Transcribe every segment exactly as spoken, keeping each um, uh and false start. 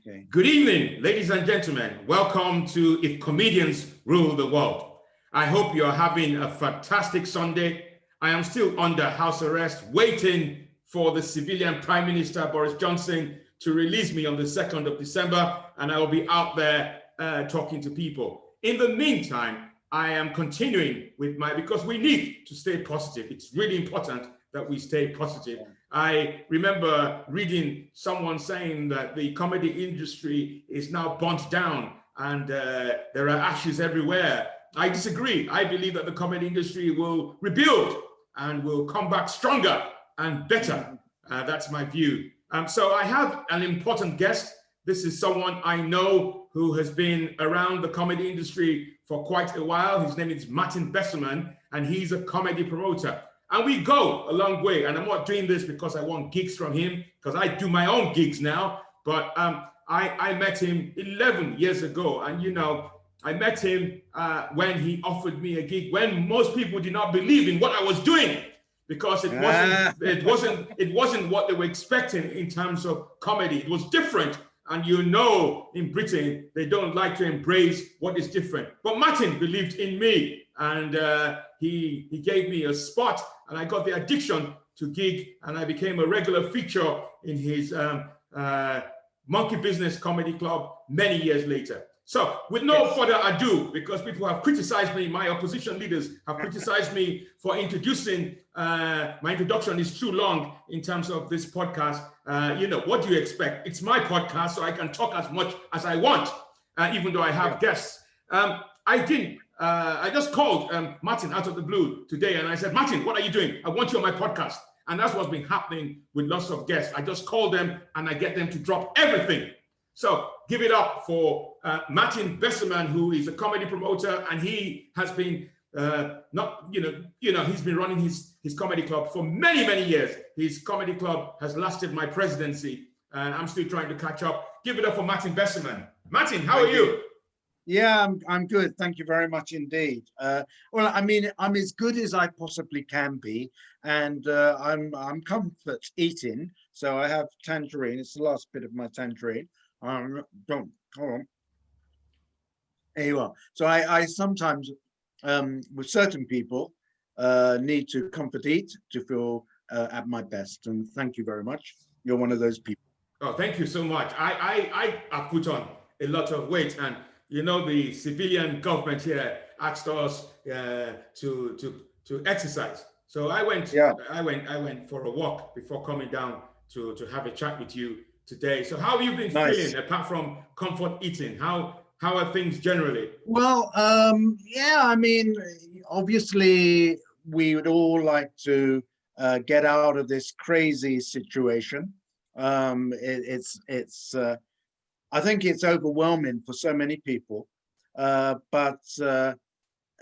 Okay. Good evening, ladies and gentlemen. Welcome to If Comedians Rule the World. I hope you're having a fantastic Sunday. I am still under house arrest, waiting for the civilian Prime Minister Boris Johnson to release me on the second of December, and I will be out there uh, talking to people. In the meantime, I am continuing with my, because we need to stay positive. It's really important that we stay positive. I remember reading someone saying that the comedy industry is now burnt down and uh, there are ashes everywhere. I disagree. I believe that the comedy industry will rebuild and will come back stronger and better. Uh, that's my view. Um, so I have an important guest. This is someone I know who has been around the comedy industry for quite a while. His name is Martin Besserman, and he's a comedy promoter. And we go a long way. And I'm not doing this because I want gigs from him, because I do my own gigs now. But um, I, I met him eleven years ago. And, you know, I met him uh, when he offered me a gig, when most people did not believe in what I was doing, because it wasn't, it wasn't, it wasn't what they were expecting in terms of comedy. It was different. And you know, in Britain, they don't like to embrace what is different. But Martin believed in me, and uh, he, he gave me a spot, and I got the addiction to gig, and I became a regular feature in his um, uh, Monkey Business Comedy Club many years later. So with no further ado, because people have criticized me, my opposition leaders have criticized me for introducing, uh, my introduction is too long in terms of this podcast. Uh, you know, what do you expect? It's my podcast, so I can talk as much as I want, uh, even though I have yeah. guests. Um, I didn't, uh, I just called um, Martin out of the blue today, and I said, Martin, what are you doing? I want you on my podcast. And that's what's been happening with lots of guests. I just call them and I get them to drop everything. So give it up for uh, Martin Besserman, who is a comedy promoter, and he has been uh, not, you know, you know, he's been running his, his comedy club for many, many years. His comedy club has lasted my presidency, and I'm still trying to catch up. Give it up for Martin Besserman. Martin, how are you? Yeah, I'm, I'm good. Thank you very much indeed. Uh, well, I mean, I'm as good as I possibly can be, and uh, I'm I'm comfort eating. So I have tangerine. It's the last bit of my tangerine. Um, don't hold on. There you are. So I, I sometimes, um, with certain people, uh, need to comfort eat to feel uh, at my best. And thank you very much. You're one of those people. Oh, thank you so much. I, I, I have put on a lot of weight, and you know the civilian government here asked us uh, to to to exercise. So I went. Yeah. I went. I went for a walk before coming down to to have a chat with you today. So how have you been nice. feeling apart from comfort eating? How how are things generally? Well, um, yeah, I mean, obviously we would all like to uh, get out of this crazy situation. Um, it, it's it's uh, I think it's overwhelming for so many people. Uh, but uh,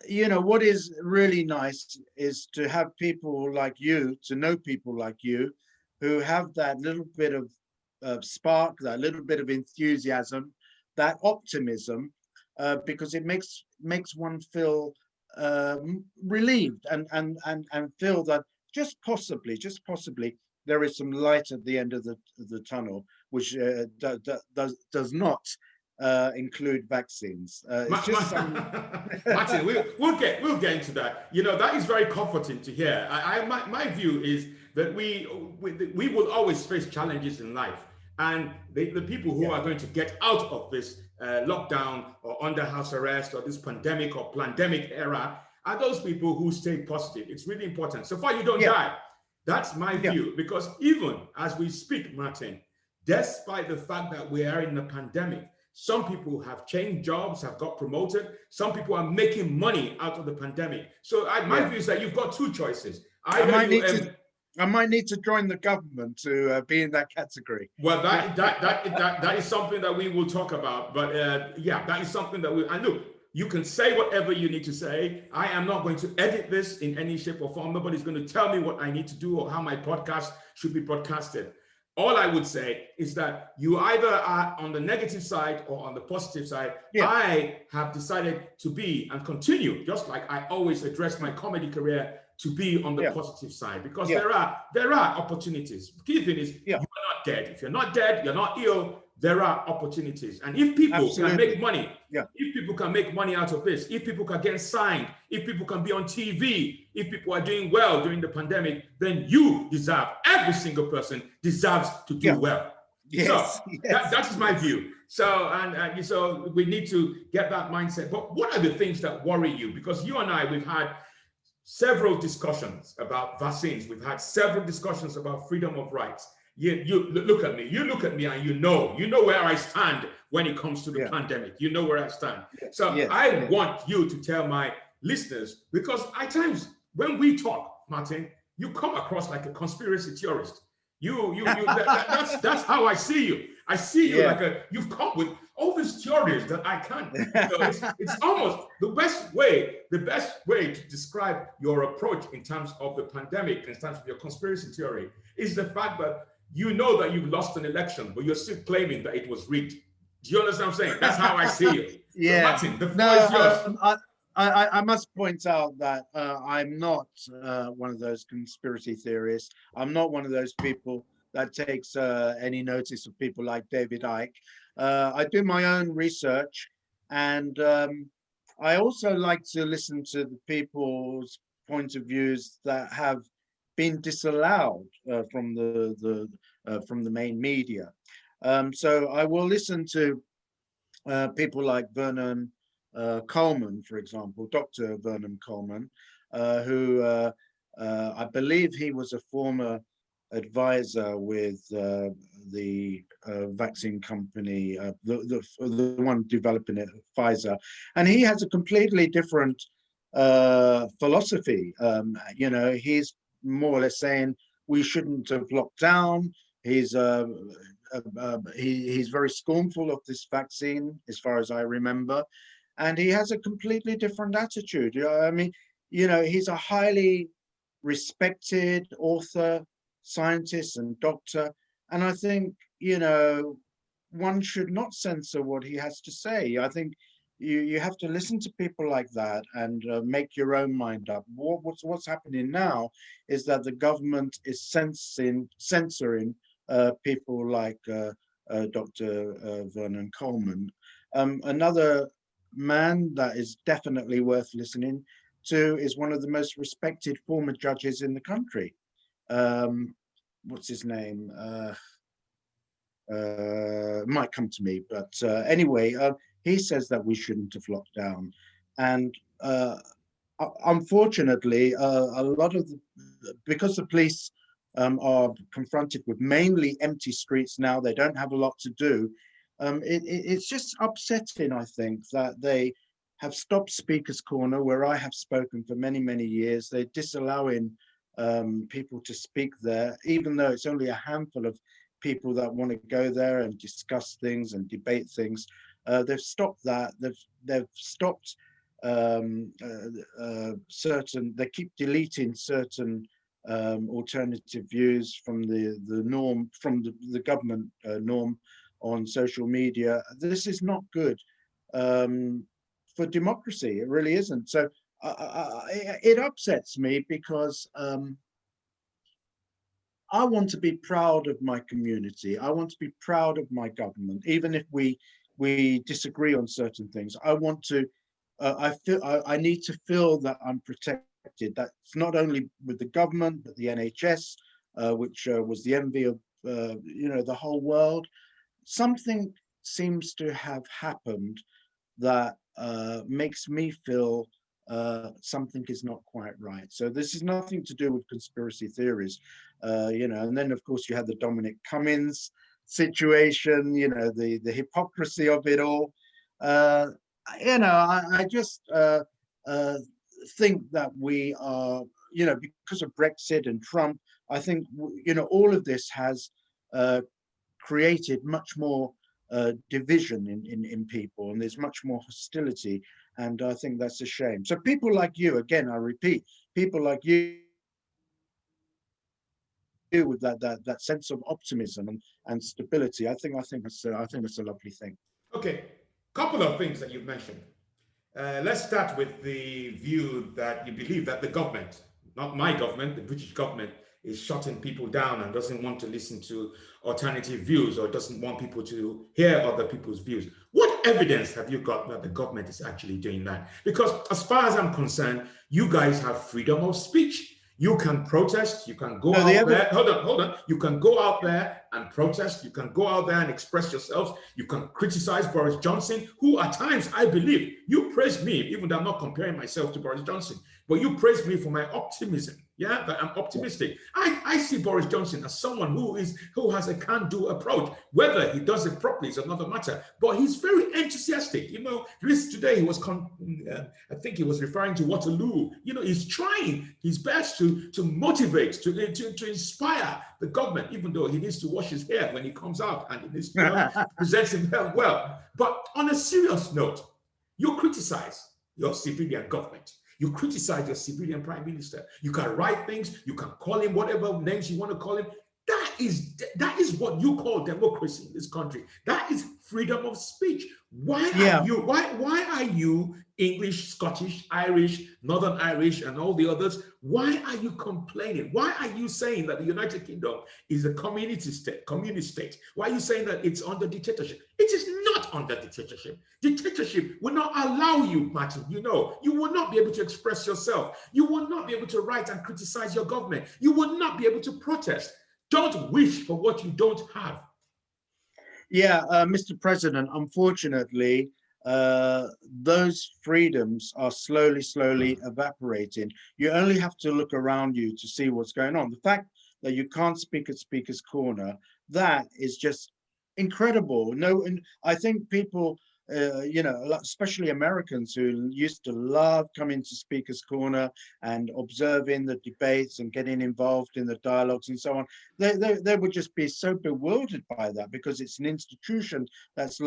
you know what is really nice is to have people like you, to know people like you, who have that little bit of Uh, spark, that little bit of enthusiasm, that optimism, uh, because it makes makes one feel uh, relieved and and and and feel that just possibly, just possibly, there is some light at the end of the the tunnel, which uh, do, do, does does not uh, include vaccines. Uh, it's just some... Martin, we'll, we'll get we'll get into that. You know, that is very comforting to hear. I, I my, my view is that we, we we will always face challenges in life. And the, the people who yeah. are going to get out of this uh, lockdown or under house arrest or this pandemic or plandemic era are those people who stay positive. It's really important. So far you don't yeah. die. That's my view. Yeah. Because even as we speak, Martin, despite the fact that we are in a pandemic, some people have changed jobs, have got promoted. Some people are making money out of the pandemic. So I, my yeah. view is that you've got two choices. Either I might you, need um, to... I might need to join the government to uh, be in that category. Well, that that, that that that is something that we will talk about. But uh, yeah, that is something that we. And look, you can say whatever you need to say. I am not going to edit this in any shape or form. Nobody's going to tell me what I need to do or how my podcast should be broadcasted. All I would say is that you either are on the negative side or on the positive side. Yeah. I have decided to be and continue, just like I always address my comedy career, to be on the yeah. positive side, because yeah. there are there are opportunities. The key thing is yeah. you are not dead. If you're not dead, you're not ill, there are opportunities. And if people Absolutely. can make money, yeah. if people can make money out of this, if people can get signed, if people can be on T V, if people are doing well during the pandemic, then you deserve, every single person deserves to do yeah. well. Yes. So yes. That, that is my view. So, and, and so we need to get that mindset. But what are the things that worry you? Because you and I, we've had several discussions about vaccines. We've had several discussions about freedom of rights. You, you look at me, you look at me and you know, you know where I stand when it comes to the yeah. pandemic. You know where I stand. Yes, so yes, I yes. want you to tell my listeners, because at times when we talk, Martin, you come across like a conspiracy theorist. You, you, you that, that's, that's how I see you. I see you yeah. like a, you've come with all these theories that I can't. So it's, it's almost the best way, the best way to describe your approach in terms of the pandemic, in terms of your conspiracy theory, is the fact that you know that you've lost an election, but you're still claiming that it was rigged. Do you understand what I'm saying? That's how I see it. yeah. So Martin, the floor is yours. I, I, I must point out that uh, I'm not uh, one of those conspiracy theorists. I'm not one of those people that takes uh, any notice of people like David Icke. Uh, I do my own research, and um, I also like to listen to the people's point of views that have been disallowed uh, from the, the uh, from the main media. Um, so I will listen to uh, people like Vernon uh, Coleman, for example, Doctor Vernon Coleman, uh, who uh, uh, I believe he was a former advisor with uh, the uh, vaccine company, uh, the, the, the one developing it, Pfizer. And he has a completely different uh, philosophy. Um, you know, he's more or less saying we shouldn't have locked down. He's uh, uh, uh, he, he's very scornful of this vaccine, as far as I remember, and he has a completely different attitude. You know, I mean, you know, he's a highly respected author, scientist, and doctor, and I think, you know, one should not censor what he has to say. I think you you have to listen to people like that and uh, make your own mind up. What, what's what's happening now is that the government is sensing, censoring uh, people like uh, uh, Doctor Uh, Vernon Coleman. Um, another man that is definitely worth listening to is one of the most respected former judges in the country. Um, what's his name? Uh, uh, might come to me, but uh, anyway, uh, he says that we shouldn't have locked down. And uh, unfortunately, uh, a lot of the, because the police um, are confronted with mainly empty streets now, they don't have a lot to do. Um, it, it, it's just upsetting, I think, that they have stopped Speaker's Corner, where I have spoken for many, many years. They're disallowing um, people to speak there, even though it's only a handful of people that want to go there and discuss things and debate things. Uh, they've stopped that. They've they've stopped um, uh, uh, certain. They keep deleting certain um, alternative views from the the norm, from the, the government uh, norm on social media. This is not good um, for democracy. It really isn't. So I, I, it upsets me because um, I want to be proud of my community. I want to be proud of my government, even if we. we disagree on certain things. I want to, uh, I feel, I, I need to feel that I'm protected. That's not only with the government, but the N H S, uh, which uh, was the envy of, uh, you know, the whole world. Something seems to have happened that uh, makes me feel uh, something is not quite right. So this is nothing to do with conspiracy theories, uh, you know, and then of course you had the Dominic Cummings situation, you know, the the hypocrisy of it all. uh you know I, I just uh uh think that we are, you know, because of Brexit and Trump, I think, you know, all of this has uh created much more uh division in in, in people, and there's much more hostility, and I think that's a shame. So people like you, again, I repeat, people like you with that that that sense of optimism and, and stability, I think I think that's a, I think that's a lovely thing. Okay, couple of things that you've mentioned. Uh, let's start with the view that you believe that the government, not my government, the British government, is shutting people down and doesn't want to listen to alternative views or doesn't want people to hear other people's views. What evidence have you got that the government is actually doing that? Because as far as I'm concerned, you guys have freedom of speech. You can protest, you can go no, out the evidence- there, hold on, hold on. You can go out there and protest, you can go out there and express yourselves, you can criticize Boris Johnson, who at times, I believe, you praised me, even though I'm not comparing myself to Boris Johnson, but you praised me for my optimism, yeah, that I'm optimistic. I, I see Boris Johnson as someone who is who has a can-do approach. Whether he does it properly is another matter, but he's very enthusiastic. You know, this today he was, con- uh, I think he was referring to Waterloo. You know, he's trying his best to, to motivate, to, to, to inspire the government, even though he needs to wash his hair when he comes out and he needs to, you know, present himself well. But on a serious note, you criticize your civilian government. You criticize your civilian prime minister. You can write things, you can call him whatever names you want to call him. That is that is what you call democracy in this country. That is freedom of speech. Why yeah. are you, why, why are you English, Scottish, Irish, Northern Irish, and all the others? Why are you complaining? Why are you saying that the United Kingdom is a community state, communist state? Why are you saying that it's under dictatorship? It is not under dictatorship. Dictatorship will not allow you, Martin, you know. You will not be able to express yourself. You will not be able to write and criticize your government. You will not be able to protest. Don't wish for what you don't have. Yeah, uh, Mister President, unfortunately, uh, those freedoms are slowly, slowly evaporating. You only have to look around you to see what's going on. The fact that you can't speak at Speaker's Corner, that is just incredible. No, and I think people, uh, you know, especially Americans who used to love coming to Speaker's Corner and observing the debates and getting involved in the dialogues and so on, they, they, they would just be so bewildered by that, because it's an institution that's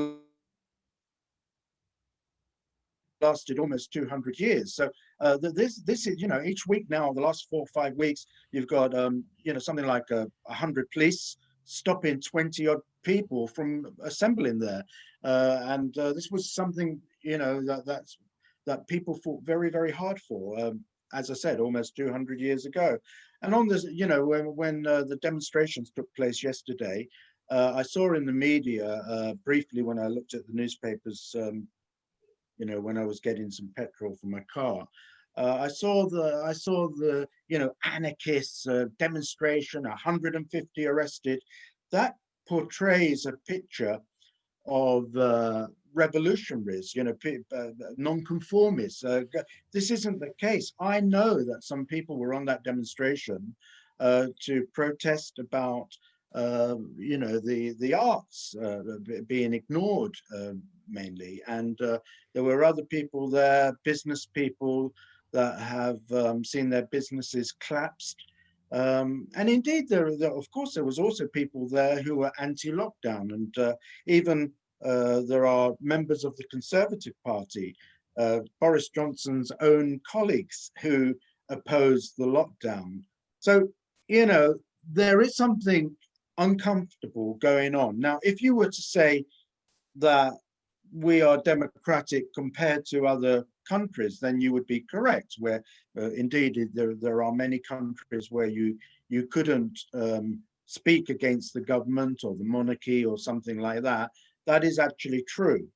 lasted almost two hundred years. So uh, this this is, you know, each week now, the last four or five weeks, you've got, um, you know, something like uh, one hundred police stopping twenty odd people from assembling there. Uh, and uh, this was something, you know, that that's, that people fought very, very hard for, um, as I said, almost two hundred years ago. And on this, you know, when, when uh, the demonstrations took place yesterday, uh, I saw in the media uh, briefly when I looked at the newspapers, um, you know, when I was getting some petrol for my car, uh, I saw the, I saw the, you know, anarchists uh, demonstration, one hundred fifty arrested. That portrays a picture of uh, revolutionaries, you know, p- uh, non-conformists. Uh, this isn't the case. I know that some people were on that demonstration uh, to protest about, uh, you know, the the arts uh, b- being ignored uh, mainly, and uh, there were other people there, business people that have um, seen their businesses collapsed. Um, and indeed, there, there, of course, there was also people there who were anti-lockdown, and uh, even uh, there are members of the Conservative Party, uh, Boris Johnson's own colleagues, who opposed the lockdown. So, you know, there is something uncomfortable going on. Now, if you were to say that we are democratic compared to other countries, then you would be correct, where uh, indeed there, there are many countries where you you couldn't um, speak against the government or the monarchy or something like that. That is actually true.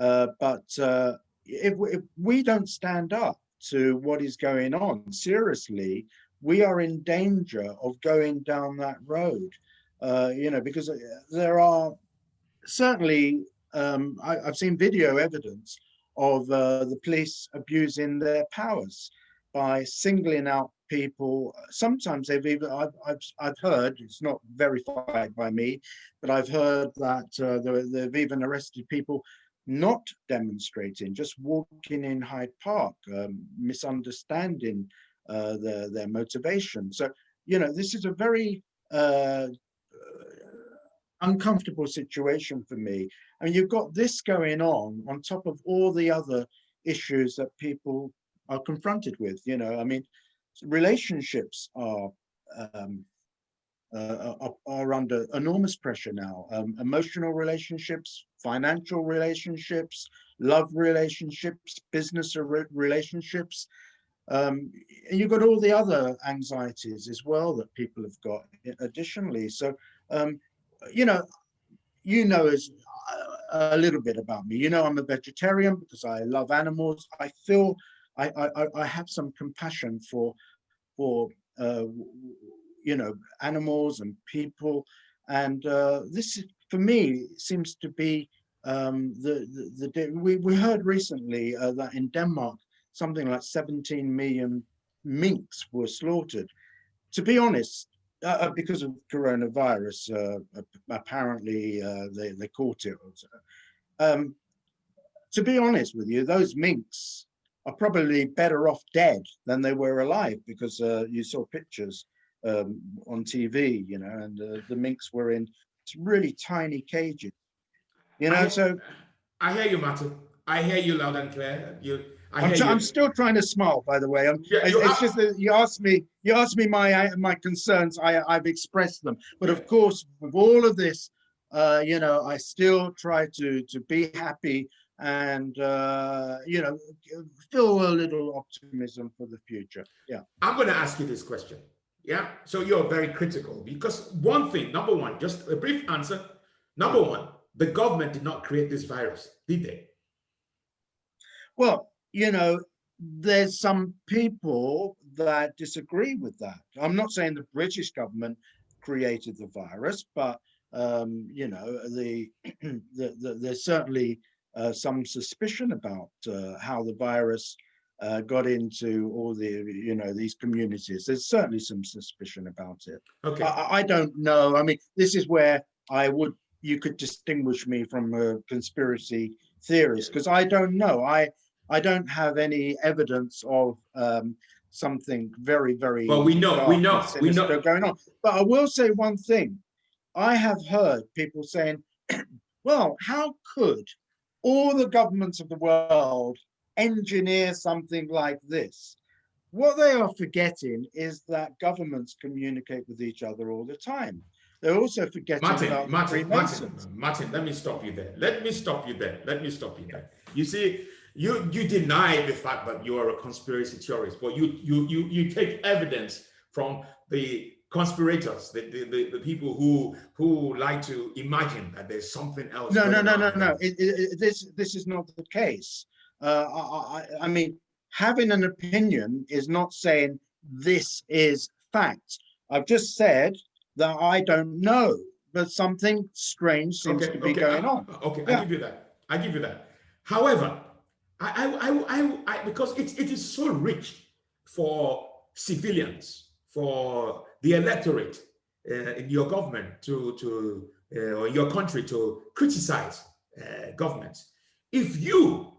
Uh, but uh, if, if we don't stand up to what is going on seriously, we are in danger of going down that road, uh, you know, because there are certainly, um, I, I've seen video evidence of uh, the police abusing their powers by singling out people. Sometimes they've even, I've, I've, I've heard, it's not verified by me, but I've heard that uh, they've even arrested people not demonstrating, just walking in Hyde Park, um, misunderstanding uh, their, their motivation. So, you know, this is a very uh, uncomfortable situation for me. I mean, you've got this going on on top of all the other issues that people are confronted with. You know, I mean, relationships are um, uh, are, are under enormous pressure now. Um, emotional relationships, financial relationships, love relationships, business relationships. Um, and you've got all the other anxieties as well that people have got additionally. So, um, you know, you know as a little bit about me. You know, I'm a vegetarian because I love animals. I feel I I, I have some compassion for for uh, you know, animals and people, and uh, this for me seems to be um, the, the the we we heard recently uh, that in Denmark something like seventeen million minks were slaughtered. To be honest, uh, because of coronavirus, uh, apparently uh, they, they caught it. Um, to be honest with you, those minks are probably better off dead than they were alive, because uh, you saw pictures um, on T V, you know, and uh, the minks were in really tiny cages, you know, I, so. I hear you, Martin. I hear you loud and clear. You. I'm, t- I'm still trying to smile, by the way. I'm, yeah, it's it's just that you asked me, you asked me my my concerns. I, I've expressed them, but yeah. Of course, with all of this, uh, you know, I still try to to be happy and uh, you know, feel a little optimism for the future. Yeah, I'm going to ask you this question. Yeah, so you're very critical because one thing, number one, just a brief answer. Number one, the government did not create this virus, did they? Well. You know, there's some people that disagree with that. I'm not saying the British government created the virus, but um, you know, the, the, the there's certainly uh, some suspicion about uh, how the virus uh, got into all the, you know, these communities. There's certainly some suspicion about it. Okay, I, I don't know. I mean, this is where I would you could distinguish me from a conspiracy theorist because I don't know. I I don't have any evidence of um, something very, very well. We know, we know, we know going on. But I will say one thing: I have heard people saying, "Well, how could all the governments of the world engineer something like this?" What they are forgetting is that governments communicate with each other all the time. They're also forgetting Martin, about Martin, Martin, Martin. Let me stop you there. Let me stop you there. Let me stop you there. You see. You you deny the fact that you are a conspiracy theorist, but you you you you take evidence from the conspirators, the the, the, the people who who like to imagine that there's something else. No no no no no. It, it, this this is not the case. Uh, I, I I mean, having an opinion is not saying this is fact. I've just said that I don't know, but something strange seems okay, to be okay, going I, on. Okay, yeah. I give you that. I give you that. However. I, I, I, I, because it, it is so rich for civilians, for the electorate uh, in your government to, to uh, or your country to criticize uh, governments. If you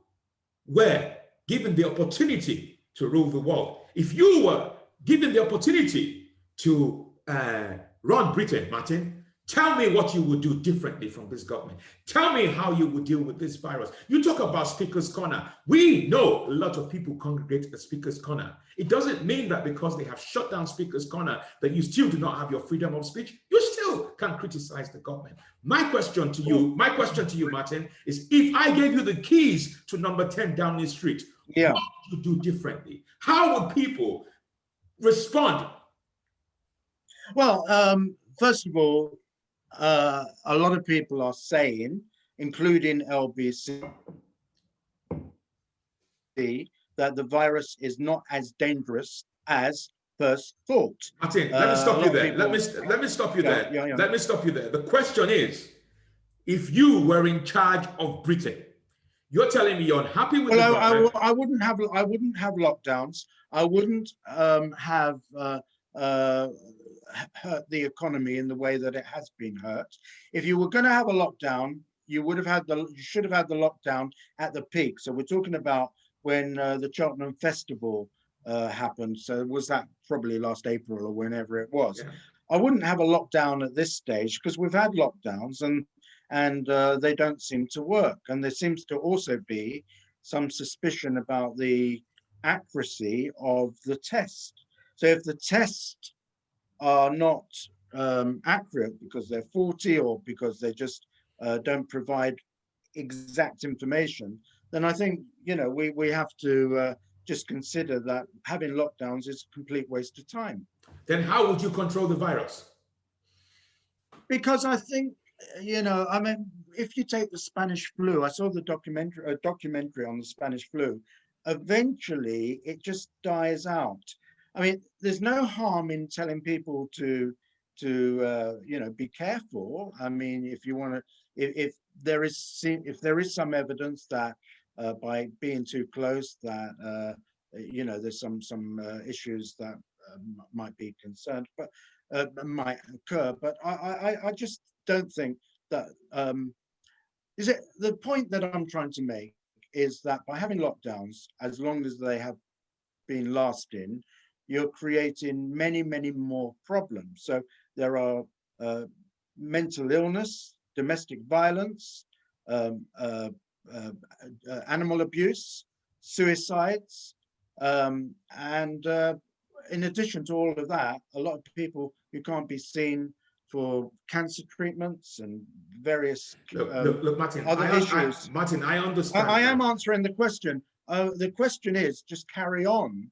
were given the opportunity to rule the world, if you were given the opportunity to uh, run Britain, Martin, tell me what you would do differently from this government. Tell me how you would deal with this virus. You talk about Speaker's Corner. We know a lot of people congregate at Speaker's Corner. It doesn't mean that because they have shut down Speaker's Corner that you still do not have your freedom of speech. You still can criticize the government. My question to you, my question to you, Martin, is if I gave you the keys to number ten Downing Street, yeah. What would you do differently? How would people respond? Well, um, first of all, Uh, a lot of people are saying, including L B C, that the virus is not as dangerous as first thought. Martin, let me stop uh, you there. Let me let me stop you yeah, there. Yeah, yeah. Let me stop you there. The question is, if you were in charge of Britain, you're telling me you're unhappy with well, the I, government. I, I wouldn't have I wouldn't have lockdowns. I wouldn't um, have. Uh, uh, hurt the economy in the way that it has been hurt. If you were going to have a lockdown, you would have had the you should have had the lockdown at the peak. So we're talking about when uh, the Cheltenham Festival uh, happened. So was that probably last April or whenever it was? Yeah. I wouldn't have a lockdown at this stage because we've had lockdowns and and uh, they don't seem to work. And there seems to also be some suspicion about the accuracy of the test. So if the test are not um, accurate because they're faulty or because they just uh, don't provide exact information, then I think, you know, we, we have to uh, just consider that having lockdowns is a complete waste of time. Then how would you control the virus? Because I think, you know, I mean, if you take the Spanish flu, I saw the documentary, a documentary on the Spanish flu, eventually it just dies out. I mean, there's no harm in telling people to, to uh, you know, be careful. I mean, if you want to, if, if there is if there is some evidence that uh, by being too close that, uh, you know, there's some, some uh, issues that uh, might be concerned, but uh, might occur. But I, I, I just don't think that, um, is it the point that I'm trying to make is that by having lockdowns, as long as they have been lasting, you're creating many, many more problems. So there are uh, mental illness, domestic violence, um, uh, uh, uh, animal abuse, suicides, um, and uh, in addition to all of that, a lot of people who can't be seen for cancer treatments and various uh, look, look, look, Martin, other I, issues. I, Martin, I understand. I, I am answering the question. Uh, the question is just carry on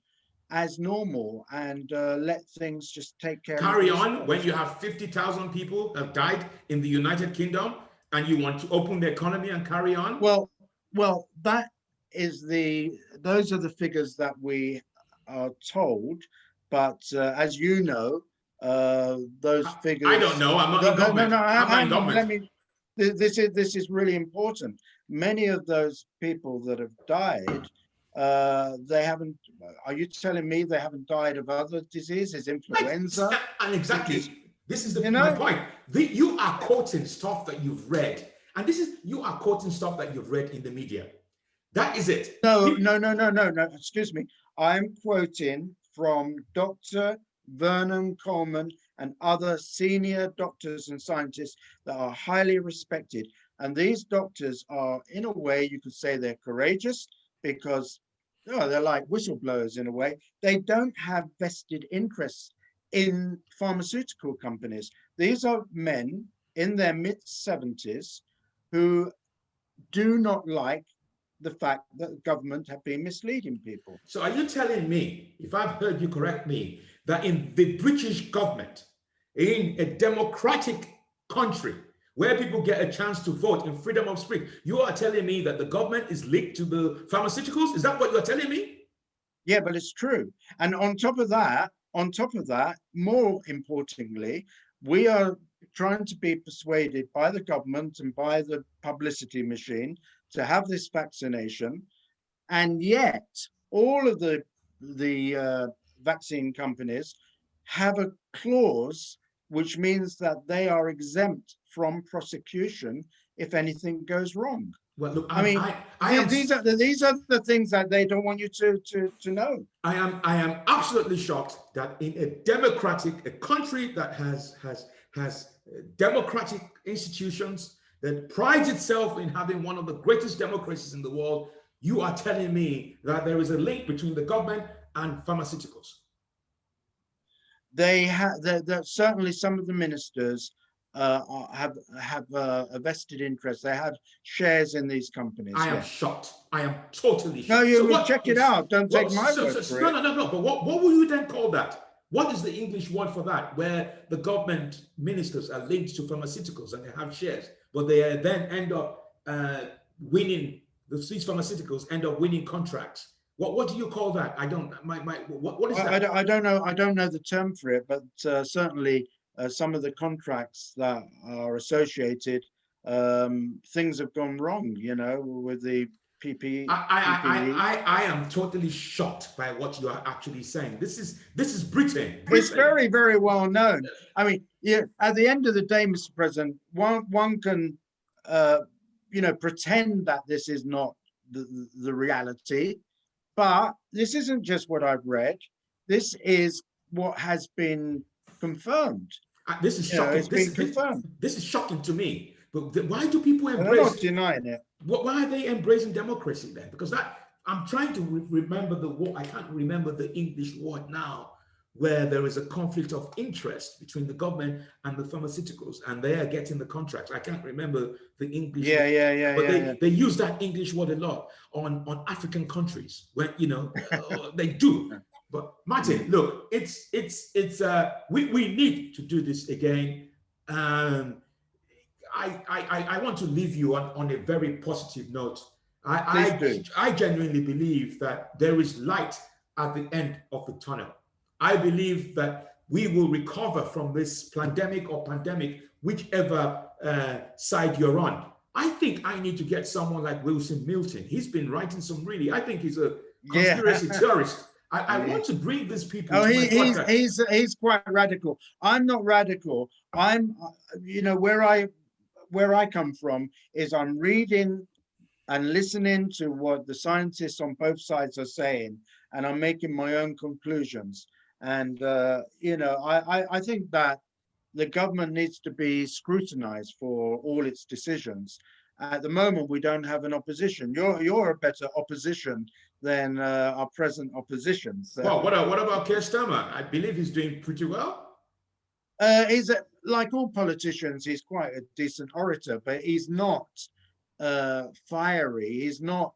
as normal and uh, let things just take care. Carry of on when you have fifty thousand people have died in the United Kingdom and you want to open the economy and carry on? Well, well, that is the, those are the figures that we are told. But uh, as you know, uh, those figures. I don't know, I'm not in government. No, no, no, I'm, I'm in government. Let me, this is, this is really important. Many of those people that have died, uh they haven't are you telling me they haven't died of other diseases, influenza? And exactly is, this is the you know? my point the, you are quoting stuff that you've read, and this is you are quoting stuff that you've read in the media. That is it. No no no no no no excuse me, I'm quoting from Doctor Vernon Coleman and other senior doctors and scientists that are highly respected, and these doctors are, in a way, you could say they're courageous because oh, they're like whistleblowers in a way. They don't have vested interests in pharmaceutical companies. These are men in their mid seventies who do not like the fact that the government have been misleading people. So are you telling me, if I've heard you correct me, that in the British government, in a democratic country, where people get a chance to vote in freedom of speech, you are telling me that the government is linked to the pharmaceuticals? Is that what you're telling me? Yeah, but it's true. And on top of that, on top of that, more importantly, we are trying to be persuaded by the government and by the publicity machine to have this vaccination. And yet all of the, the uh, vaccine companies have a clause which means that they are exempt from prosecution if anything goes wrong. Well, look, I, I mean, I, I am, these are the, these are the things that they don't want you to, to, to know. I am I am absolutely shocked that in a democratic, a country that has has has democratic institutions that prides itself in having one of the greatest democracies in the world, you are telling me that there is a link between the government and pharmaceuticals. They have certainly some of the ministers Uh, have have uh, a vested interest. They have shares in these companies. I yeah. am shocked. I am totally shocked. No, you so will check is, it out. Don't well, take my so, word so, so, for no, it. No, no, no. But what, what would you then call that? What is the English word for that? Where the government ministers are linked to pharmaceuticals and they have shares, but they then end up uh, winning. These pharmaceuticals end up winning contracts. What what do you call that? I don't. My my. What what is I, that? I don't, I don't know. I don't know the term for it, but uh, certainly. Uh, some of the contracts that are associated, um, things have gone wrong, you know, with the P P E. I, I, I, I, I am totally shocked by what you are actually saying. This is this is Britain. Britain. It's very, very well known. I mean, yeah. At the end of the day, Mister President, one one can, uh, you know, pretend that this is not the the reality, but this isn't just what I've read. This is what has been confirmed. Uh, this is you shocking. Know, it's this, been this, confirmed. This is shocking to me. But th why do people embrace? They're not denying it. Why are they embracing democracy then? Because that I'm trying to re remember the word. I can't remember the English word now where there is a conflict of interest between the government and the pharmaceuticals, and they are getting the contracts. I can't remember the English yeah, word, yeah, yeah, but yeah, they, yeah. they use that English word a lot on, on African countries where, you know, uh, they do. But Martin, look, it's, it's, it's, uh, we, we need to do this again. Um, I, I, I want to leave you on, on a very positive note. I, I, I genuinely believe that there is light at the end of the tunnel. I believe that we will recover from this pandemic or pandemic, whichever uh, side you're on. I think I need to get someone like Wilson Milton. He's been writing some really, I think he's a conspiracy yeah. theorist. I, I yeah. want to bring these people oh, to he, he's, he's, he's quite radical. I'm not radical. I'm, you know, where I, where I come from is I'm reading and listening to what the scientists on both sides are saying, and I'm making my own conclusions. And, uh, you know, I, I, I think that the government needs to be scrutinized for all its decisions. At the moment, we don't have an opposition. You're, you're a better opposition than uh, our present opposition. So. Well, what, what about Keir Starmer? I believe he's doing pretty well. Uh, he's a, like all politicians, he's quite a decent orator, but he's not uh, fiery. He's not,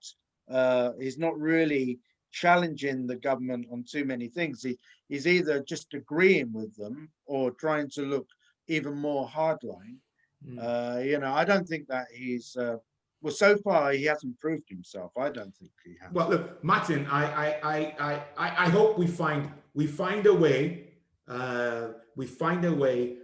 uh, he's not really challenging the government on too many things. He is either just agreeing with them or trying to look even more hardline. Mm. Uh, you know, I don't think that he's, uh, well, so far he hasn't proved himself. I don't think he has. Well, look, Martin, I, I, I, I, I hope we find, we find a way, uh, we find a way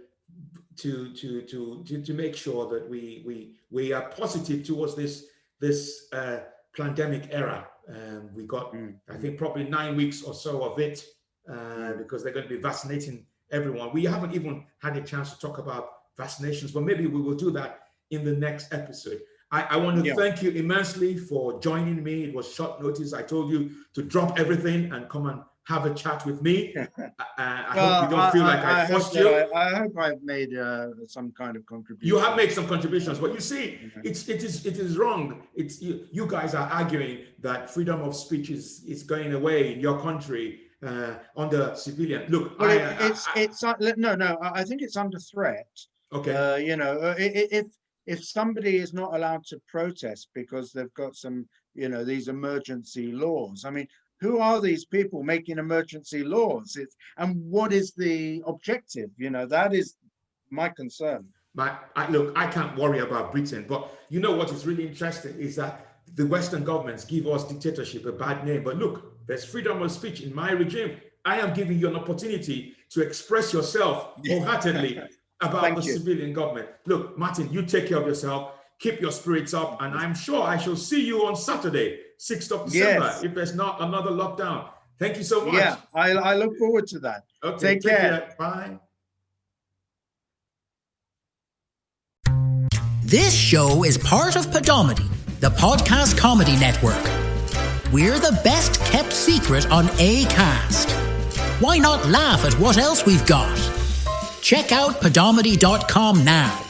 to, to, to, to, to make sure that we, we, we are positive towards this, this uh, pandemic era. Um, we got, mm. I think, probably nine weeks or so of it, uh, because they're going to be vaccinating everyone. We haven't even had a chance to talk about vaccinations, but maybe we will do that in the next episode. I, I want to yeah. thank you immensely for joining me. It was short notice. I told you to drop everything and come and have a chat with me. uh, I well, hope you don't I, feel I, like I, I forced you. I, I hope I've made uh, some kind of contribution. You have made some contributions, but you see, mm-hmm. it's it is it is wrong. It's you, you guys are arguing that freedom of speech is is going away in your country uh, under civilian. Look, well, I, it's I, it's uh, no no. I think it's under threat. Okay, uh, you know, if if somebody is not allowed to protest because they've got some, you know, these emergency laws. I mean. Who are these people making emergency laws? It's, and what is the objective? You know, that is my concern. My, I, look, I can't worry about Britain, but you know what is really interesting is that the Western governments give us dictatorship a bad name. But look, there's freedom of speech in my regime. I am giving you an opportunity to express yourself wholeheartedly about the civilian government. Look, Martin, you take care of yourself. Keep your spirits up, and I'm sure I shall see you on Saturday, sixth of December, yes. if there's not another lockdown. Thank you so much. Yeah, I, I look forward to that. Okay, take, take care. care. Bye. This show is part of Podomedy, the podcast comedy network. We're the best kept secret on Acast. Why not laugh at what else we've got? Check out podomedy dot com now.